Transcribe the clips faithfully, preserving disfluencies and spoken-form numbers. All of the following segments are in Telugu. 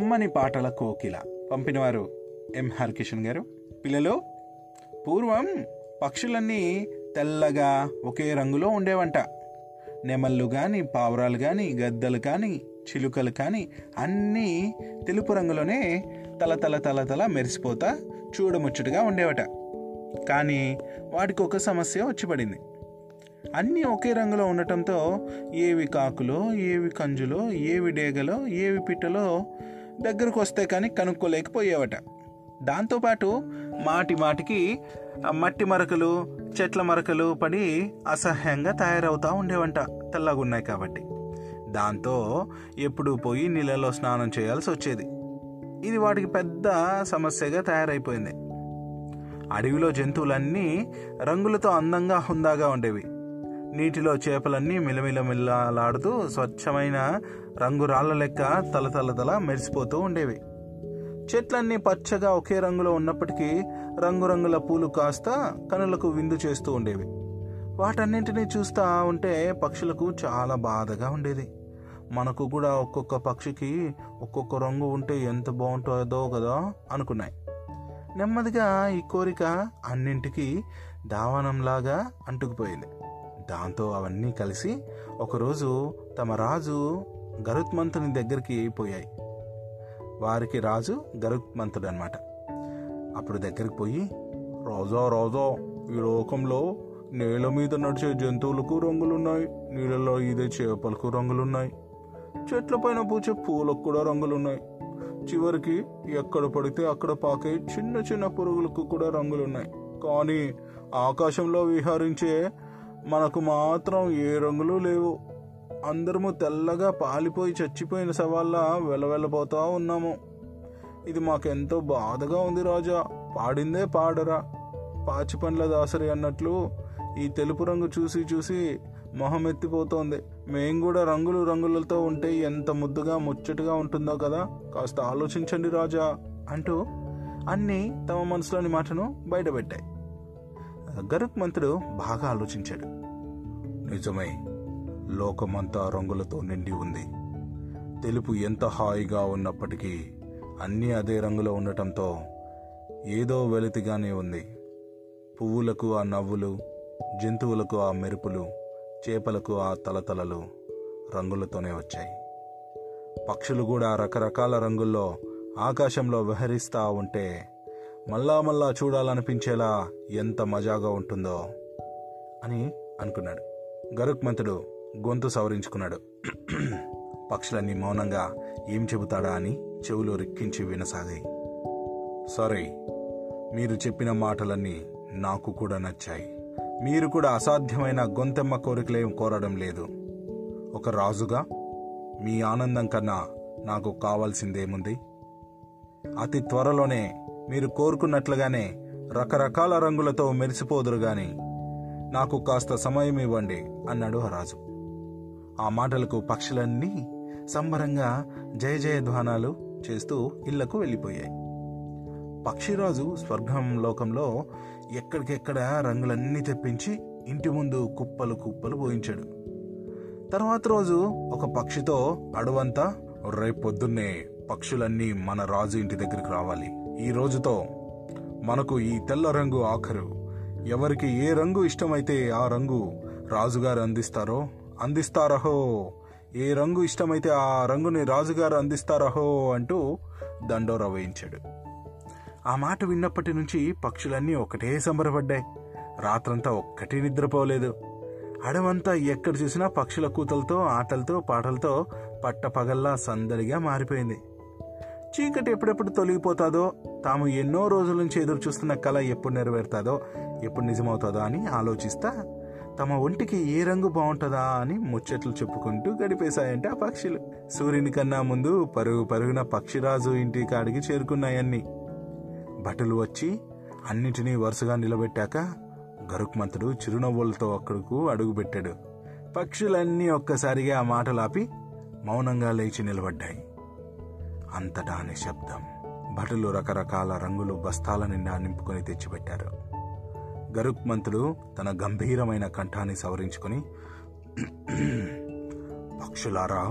కమ్మని పాటల కోకిల. పంపినవారు ఎం హరికిషన్ గారు. పిల్లలు, పూర్వం పక్షులన్నీ తెల్లగా ఒకే రంగులో ఉండేవంట. నెమళ్ళు కానీ, పావురాలు కానీ, గద్దలు కానీ, చిలుకలు కానీ అన్నీ తెలుపు రంగులోనే తల తల తల తల మెరిసిపోతా చూడముచ్చటగా ఉండేవట. కానీ వాటికి ఒక సమస్య వచ్చిపడింది. అన్నీ ఒకే రంగులో ఉండటంతో ఏవి కాకులో, ఏవి కంజులో, ఏవి డేగలో, ఏవి పిట్టలో దగ్గరకు వస్తే కానీ కనుక్కోలేకపోయేవట. దాంతోపాటు మాటి మాటికి మట్టి మరకలు, చెట్ల మరకలు పడి అసహ్యంగా తయారవుతూ ఉండేవంట, తెల్లగున్నాయి కాబట్టి. దాంతో ఎప్పుడు పోయి నీళ్ళలో స్నానం చేయాల్సి వచ్చేది. ఇది వాటికి పెద్ద సమస్యగా తయారైపోయింది. అడవిలో జంతువులన్నీ రంగులతో అందంగా హుందాగా ఉండేవి. నీటిలో చేపలన్నీ మిలమిలమిల్లాడుతూ స్వచ్ఛమైన రంగురాళ్ళ లెక్క తలతలతల మెరిసిపోతూ ఉండేవి. చెట్లన్నీ పచ్చగా ఒకే రంగులో ఉన్నప్పటికీ రంగురంగుల పూలు కాస్త కనులకు విందు చేస్తూ ఉండేవి. వాటన్నింటినీ చూస్తూ ఉంటే పక్షులకు చాలా బాధగా ఉండేది. మనకు కూడా ఒక్కొక్క పక్షికి ఒక్కొక్క రంగు ఉంటే ఎంత బాగుంటుందో కదా అనుకున్నాయి. నెమ్మదిగా ఈ కోరిక అన్నింటికీ దావానంలాగా అంటుకుపోయింది. దాంతో అవన్నీ కలిసి ఒకరోజు తమ రాజు గరుత్మంతుని దగ్గరికి పోయాయి. వారికి రాజు గరుత్మంతుడు అనమాట. అప్పుడు దగ్గరికి పోయి, "రాజా రాజా, ఈ లోకంలో నేల మీద నడిచే జంతువులకు రంగులున్నాయి, నీళ్ళలో ఈదే చేపలకు రంగులున్నాయి, చెట్ల పైన పూచే పూలకు కూడా రంగులున్నాయి, చివరికి ఎక్కడ పడితే అక్కడ పాకే చిన్న చిన్న పురుగులకు కూడా రంగులున్నాయి. కానీ ఆకాశంలో విహరించే మనకు మాత్రం ఏ రంగులు లేవు. అందరము తెల్లగా పాలిపోయి చచ్చిపోయిన సవాళ్ళ వెలవెలపోతా ఉన్నాము. ఇది మాకెంతో బాధగా ఉంది రాజా. పాడిందే పాడరా, పాచి పండ్ల దాసరి అన్నట్లు ఈ తెలుపు రంగు చూసి చూసి మొహం ఎత్తిపోతోంది. మేం కూడా రంగులు రంగులతో ఉంటే ఎంత ముద్దుగా ముచ్చటగా ఉంటుందో కదా, కాస్త ఆలోచించండి రాజా" అంటూ అన్నీ తమ మనసులోని మాటను బయటపెట్టాయి. గరుత్మంతుడు బాగా ఆలోచించాడు. "నిజమే, లోకమంతా రంగులతో నిండి ఉంది. తెలుపు ఎంత హాయిగా ఉన్నప్పటికీ అన్నీ అదే రంగులో ఉండటంతో ఏదో వెలితిగానే ఉంది. పువ్వులకు ఆ నవ్వులు, జంతువులకు ఆ మెరుపులు, చేపలకు ఆ తలతలలు రంగులతోనే వచ్చాయి. పక్షులు కూడా రకరకాల రంగుల్లో ఆకాశంలో విహరిస్తూ ఉంటే మళ్ళా మళ్ళా చూడాలనిపించేలా ఎంత మజాగా ఉంటుందో" అని అనుకున్నాడు. గరుత్మంతుడు గొంతు సవరించుకున్నాడు. పక్షులన్నీ మౌనంగా ఏం చెబుతాడా అని చెవులు రిక్కించి వినసాగాయి. "సరే, మీరు చెప్పిన మాటలన్నీ నాకు కూడా నచ్చాయి. మీరు కూడా అసాధ్యమైన గొంతెమ్మ కోరికలేం కోరడం లేదు. ఒక రాజుగా మీ ఆనందం కన్నా నాకు కావాల్సిందేముంది? అతి త్వరలోనే మీరు కోరుకున్నట్లుగానే రకరకాల రంగులతో మెరిసిపోదురు గాని నాకు కాస్త సమయం ఇవ్వండి" అన్నాడు ఆ రాజు. ఆ మాటలకు పక్షులన్నీ సంబరంగా జయ జయధ్వానాలు చేస్తూ ఇళ్లకు వెళ్ళిపోయాయి. పక్షిరాజు స్వర్గం లోకంలో ఎక్కడికెక్కడ రంగులన్నీ తెప్పించి ఇంటి ముందు కుప్పలు కుప్పలు పోయించాడు. తర్వాత రోజు ఒక పక్షితో అడవంతా, "రేపొద్దున్నే పక్షులన్నీ మన రాజు ఇంటి దగ్గరికి రావాలి. ఈ రోజుతో మనకు ఈ తెల్ల రంగు ఆఖరు. ఎవరికి ఏ రంగు ఇష్టమైతే ఆ రంగు రాజుగారు అందిస్తారో అందిస్తారహో ఏ రంగు ఇష్టమైతే ఆ రంగుని రాజుగారు అందిస్తారహో" అంటూ దండోరా వేయించాడు. ఆ మాట విన్నప్పటి నుంచి పక్షులన్నీ ఒకటే సంబరపడ్డాయి. రాత్రంతా ఒక్కటి నిద్రపోలేదు. అడవంతా ఎక్కడ చూసినా పక్షుల కూతలతో, ఆటలతో, పాటలతో పట్టపగల్లా సందడిగా మారిపోయింది. చీకటి ఎప్పుడెప్పుడు తొలగిపోతాదో, తాము ఎన్నో రోజుల నుంచి ఎదురు చూస్తున్న కళ ఎప్పుడు నెరవేరుతుందో, ఎప్పుడు నిజమవుతుందో అని ఆలోచిస్తా తమ ఒంటికి ఏ రంగు బాగుంటుందా అని ముచ్చట్లు చెప్పుకుంటూ గడిపేశాయంటే ఆ పక్షులు. సూర్యుని కన్నా ముందు పరుగు పరుగున పక్షిరాజు ఇంటి కాడికి చేరుకున్నాయన్ని. భటులు వచ్చి అన్నిటినీ వరుసగా నిలబెట్టాక గరుత్మంతుడు చిరునవ్వులతో అక్కడకు అడుగుపెట్టాడు. పక్షులన్నీ ఒక్కసారిగా ఆ మాటలాపి మౌనంగా లేచి నిలబడ్డాయి. అంతటా నిశ్శబ్దం. భటులు రకరకాల రంగులు బస్తాల నిండా నింపుకొని తెచ్చిపెట్టారు. గరుత్మంతుడు తన గంభీరమైన కంఠాన్ని సవరించుకొని, "పక్షులారా,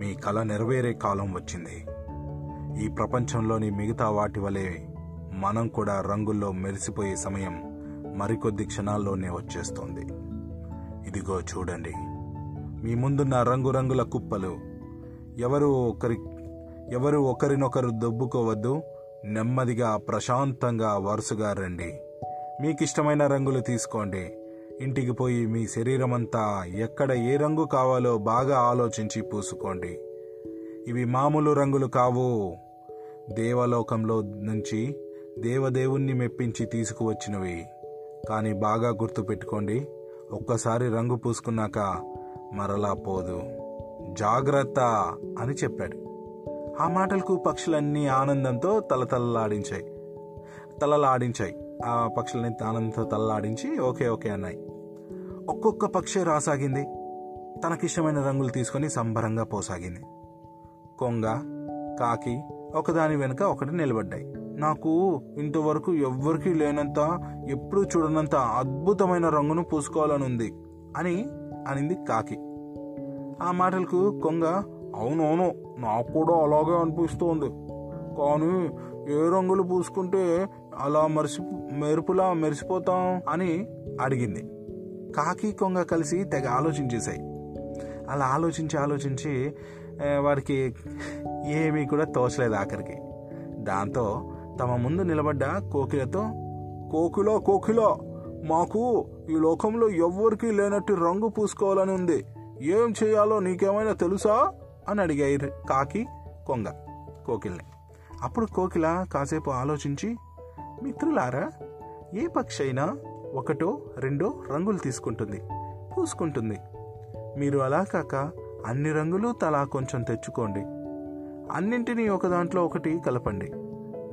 మీ కళ నెరవేరే కాలం వచ్చింది. ఈ ప్రపంచంలోని మిగతా వాటి వలె మనం కూడా రంగుల్లో మెరిసిపోయే సమయం మరికొద్ది క్షణాల్లోనే వచ్చేస్తుంది. ఇదిగో చూడండి, మీ ముందున్న రంగురంగుల కుప్పలు. ఎవరు ఒకరి ఎవరు ఒకరినొకరు దొబ్బుకోవద్దు. నెమ్మదిగా ప్రశాంతంగా వరుసగా రండి. మీకిష్టమైన రంగులు తీసుకోండి. ఇంటికి పోయి మీ శరీరమంతా ఎక్కడ ఏ రంగు కావాలో బాగా ఆలోచించి పూసుకోండి. ఇవి మామూలు రంగులు కావు. దేవలోకంలో నుంచి దేవదేవుణ్ణి మెప్పించి తీసుకువచ్చినవి. కానీ బాగా గుర్తుపెట్టుకోండి, ఒక్కసారి రంగు పూసుకున్నాక మరలా పోదు. జాగ్రత్త అని చెప్పాడు. ఆ మాటలకు పక్షులన్నీ ఆనందంతో తలతలలాడించాయి తలలాడించాయి ఆ పక్షులని ఆనందంతో తలలాడించి ఓకే ఓకే అన్నాయి. ఒక్కొక్క పక్షి రాసాగింది. తనకిష్టమైన రంగులు తీసుకొని సంబరంగా పోసాగింది. కొంగ, కాకి ఒకదాని వెనుక ఒకటి నిలబడ్డాయి. నాకు ఇంతవరకు ఎవ్వరికీ లేనంత, ఎప్పుడూ చూడనంత అద్భుతమైన రంగును పూసుకోవాలనుంది అని అనింది కాకి. ఆ మాటలకు కొంగ, అవునవును నాకు కూడా అలాగే అనిపిస్తోంది, కానీ ఏ రంగులు పూసుకుంటే అలా మెరిసి మెరుపులా మెరిసిపోతాం అని అడిగింది. కాకి కొంగ కలిసి తెగ ఆలోచించేశాయి. అలా ఆలోచించి ఆలోచించి వారికి ఏమీ కూడా తోచలేదు ఆఖరికి. దాంతో తమ ముందు నిలబడ్డ కోకిలతో, కోకిలో కోకిలో మాకు ఈ లోకంలో ఎవ్వరికీ లేనట్టు రంగు పూసుకోవాలని ఉంది, ఏం చేయాలో నీకేమైనా తెలుసా అని అడిగాయి కాకి కొంగ కోకిల్ని. అప్పుడు కోకిల కాసేపు ఆలోచించి, మిత్రులారా, ఏ పక్షి అయినా ఒకటో రెండో రంగులు తీసుకుంటుంది పూసుకుంటుంది. మీరు అలా కాక అన్ని రంగులు తలా కొంచెం తెచ్చుకోండి. అన్నింటినీ ఒక దాంట్లో ఒకటి కలపండి.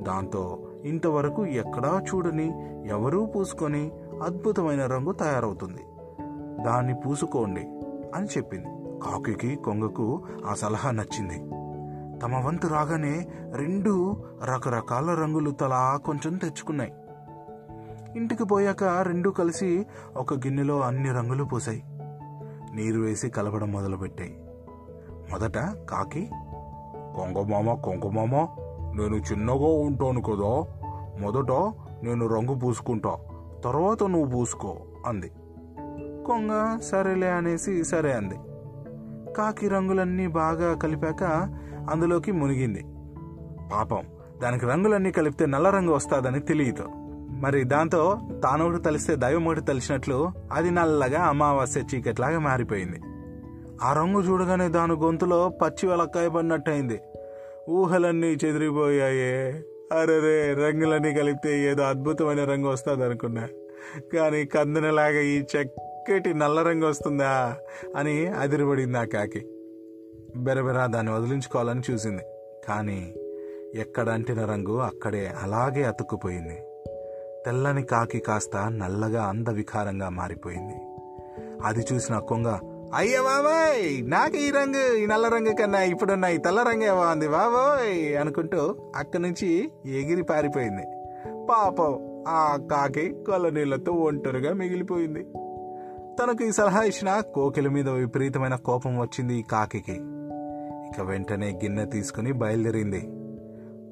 దాంతో ఇంతవరకు ఎక్కడా చూడని, ఎవరూ పూసుకొని అద్భుతమైన రంగు తయారవుతుంది. దాన్ని పూసుకోండి అని చెప్పింది. కాకి కొంగకు ఆ సలహా నచ్చింది. తమ వంతు రాగానే రెండు రకరకాల రంగులు తలా కొంచెం తెచ్చుకున్నాయి. ఇంటికి పోయాక రెండూ కలిసి ఒక గిన్నెలో అన్ని రంగులు పోసాయి. నీరు వేసి కలపడం మొదలుపెట్టాయి. మొదట కాకి, కొంగమామ కొంగమామ నేను చిన్నగా ఉంటాను కదా, మొదట నేను రంగు పూసుకుంటా, తర్వాత నువ్వు పూసుకో అంది. కొంగ సరేలే అనేసి సరే అంది. కాకి రంగులన్నీ బాగా కలిపాక అందులోకి మునిగింది. పాపం, దానికి రంగులన్నీ కలిపితే నల్ల రంగు వస్తుందని తెలియదు. మరి దాంతో తానొకటి తలిస్తే దైవం ఒకటి తలిసినట్లు అది నల్లగా అమావాస్య చీకట్లాగా మారిపోయింది. ఆ రంగు చూడగానే దాని గొంతులో పచ్చి వెలక్కాయ పడినట్టయింది. ఊహలన్నీ చెదిరిపోయాయే. అరేరే, రంగులన్నీ కలిపితే ఏదో అద్భుతమైన రంగు వస్తుంది అనుకున్నా, కానీ కందనలాగా ఈ చక్కటి నల్ల రంగు వస్తుందా అని అదిరిపడింది ఆ కాకి. బెరబెరా దాన్ని వదిలించుకోవాలని చూసింది. కానీ ఎక్కడ అంటిన రంగు అక్కడే అలాగే అతుక్కుపోయింది. తెల్లని కాకి కాస్త నల్లగా అందవికారంగా మారిపోయింది. అది చూసిన కొంగ, అయ్య బాబోయ్, నాకు ఈ రంగు, ఈ నల్ల రంగు కన్నా ఇప్పుడున్న ఈ తెల్ల రంగే బాగుంది బాబోయ్ అనుకుంటూ అక్కడి నుంచి ఎగిరి పారిపోయింది. పాపం ఆ కాకి కొల్ల నీళ్లతో ఒంటరిగా మిగిలిపోయింది. తనకు ఈ సలహా ఇచ్చిన కోకిల మీద విపరీతమైన కోపం వచ్చింది ఈ కాకి. ఇక వెంటనే గిన్నె తీసుకుని బయలుదేరింది.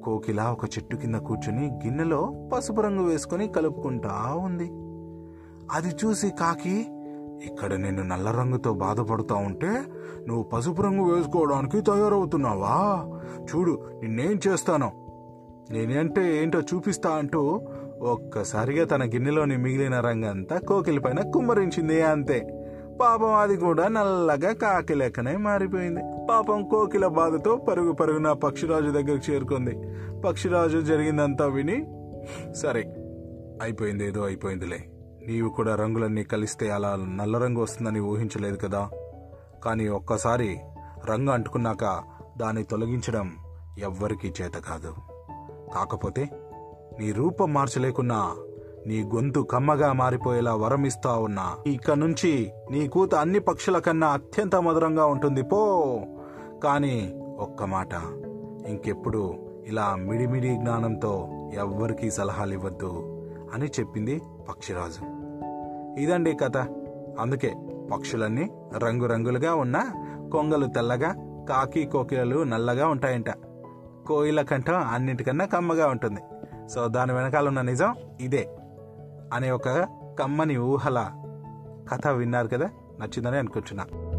కోకిల ఒక చెట్టు కింద కూర్చుని గిన్నెలో పసుపు రంగు వేసుకుని కలుపుకుంటా ఉంది. అది చూసి కాకి, ఇక్కడ నేను నల్ల రంగుతో బాధపడుతూ ఉంటే నువ్వు పసుపు రంగు వేసుకోవడానికి తయారవుతున్నావా? చూడు నిన్నేం చేస్తాను, నేనంటే ఏంటో చూపిస్తా అంటూ ఒక్కసారిగా తన గిన్నెలోని మిగిలిన రంగు అంతా కోకిలి పైన కుమ్మరించింది. అంతే, పాపం అది కూడా నల్లగా కాకి లెక్కనే మారిపోయింది. పాపం కోకిల బాధతో పరుగు పరుగున పక్షిరాజు దగ్గరకు చేరుకుంది. పక్షిరాజు జరిగిందంతా విని, సరే అయిపోయింది, ఏదో అయిపోయిందిలే, నీవు కూడా రంగులన్నీ కలిస్తే అలా నల్ల రంగు వస్తుందని ఊహించలేదు కదా, కానీ ఒక్కసారి రంగు అంటుకున్నాక దాన్ని తొలగించడం ఎవ్వరికీ చేత కాదు. కాకపోతే నీ రూపం మార్చలేకున్నా, నీ గొంతు కమ్మగా మారిపోయేలా వరం ఇస్తా ఉన్నా. ఇక నుంచి నీ కూత అన్ని పక్షుల కన్నా అత్యంత మధురంగా ఉంటుంది పో. కానీ ఒక్క మాట, ఇంకెప్పుడు ఇలా మిడిమిడి జ్ఞానంతో ఎవ్వరికీ సలహాలు ఇవ్వద్దు అని చెప్పింది పక్షిరాజు. ఇదండి కథ. అందుకే పక్షులన్నీ రంగురంగులుగా ఉన్నా కొంగలు తెల్లగా, కాకి కోకిలలు నల్లగా ఉంటాయంట. కోయిల కంఠం అన్నిటికన్నా కమ్మగా ఉంటుంది. సో దాని వెనకాల ఉన్న నిజం ఇదే అనే ఒక కమ్మని ఊహల కథ విన్నారు కదా, నచ్చిందని అనుకుంటున్నా.